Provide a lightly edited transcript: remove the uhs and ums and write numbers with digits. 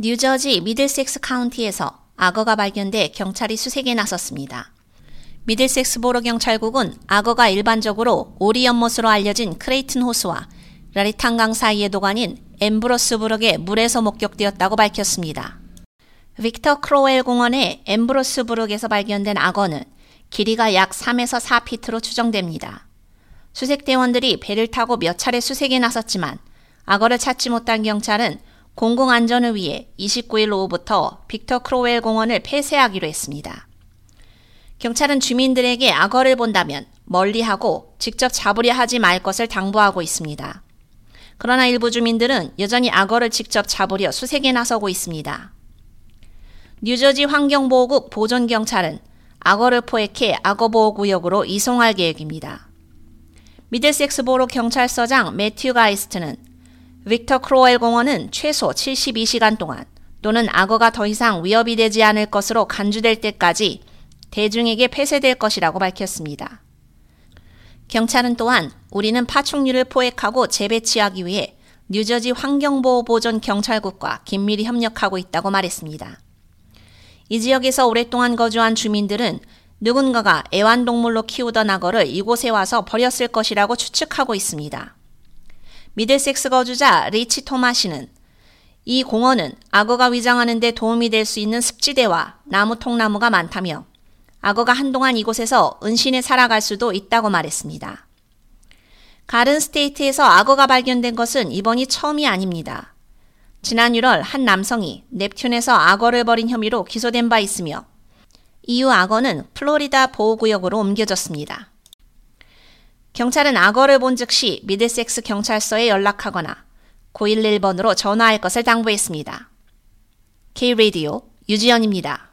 뉴저지 미들섹스 카운티에서 악어가 발견돼 경찰이 수색에 나섰습니다. 미들섹스보로 경찰국은 악어가 일반적으로 오리 연못으로 알려진 크레이튼 호수와 라리탄 강 사이의 도관인 앰브로스브룩의 물에서 목격되었다고 밝혔습니다. 빅터 크로웰 공원의 앰브로스브룩에서 발견된 악어는 길이가 약 3에서 4피트로 추정됩니다. 수색대원들이 배를 타고 몇 차례 수색에 나섰지만 악어를 찾지 못한 경찰은 공공안전을 위해 29일 오후부터 빅터 크로웰 공원을 폐쇄하기로 했습니다. 경찰은 주민들에게 악어를 본다면 멀리하고 직접 잡으려 하지 말 것을 당부하고 있습니다. 그러나 일부 주민들은 여전히 악어를 직접 잡으려 수색에 나서고 있습니다. 뉴저지 환경보호국 보존경찰은 악어를 포획해 악어보호구역으로 이송할 계획입니다. 미들섹스보로 경찰서장 매튜 가이스트는 빅터 크로웰 공원은 최소 72시간 동안 또는 악어가 더 이상 위협이 되지 않을 것으로 간주될 때까지 대중에게 폐쇄될 것이라고 밝혔습니다. 경찰은 또한 우리는 파충류를 포획하고 재배치하기 위해 뉴저지 환경보호보존경찰국과 긴밀히 협력하고 있다고 말했습니다. 이 지역에서 오랫동안 거주한 주민들은 누군가가 애완동물로 키우던 악어를 이곳에 와서 버렸을 것이라고 추측하고 있습니다. 미들섹스 거주자 리치 토마시는 이 공원은 악어가 위장하는 데 도움이 될 수 있는 습지대와 나무 통나무가 많다며 악어가 한동안 이곳에서 은신해 살아갈 수도 있다고 말했습니다. 가든 스테이트에서 악어가 발견된 것은 이번이 처음이 아닙니다. 지난 6월 한 남성이 넵튠에서 악어를 버린 혐의로 기소된 바 있으며 이후 악어는 플로리다 보호구역으로 옮겨졌습니다. 경찰은 악어를 본 즉시 미들섹스 경찰서에 연락하거나 911번으로 전화할 것을 당부했습니다. K-라디오 유지연입니다.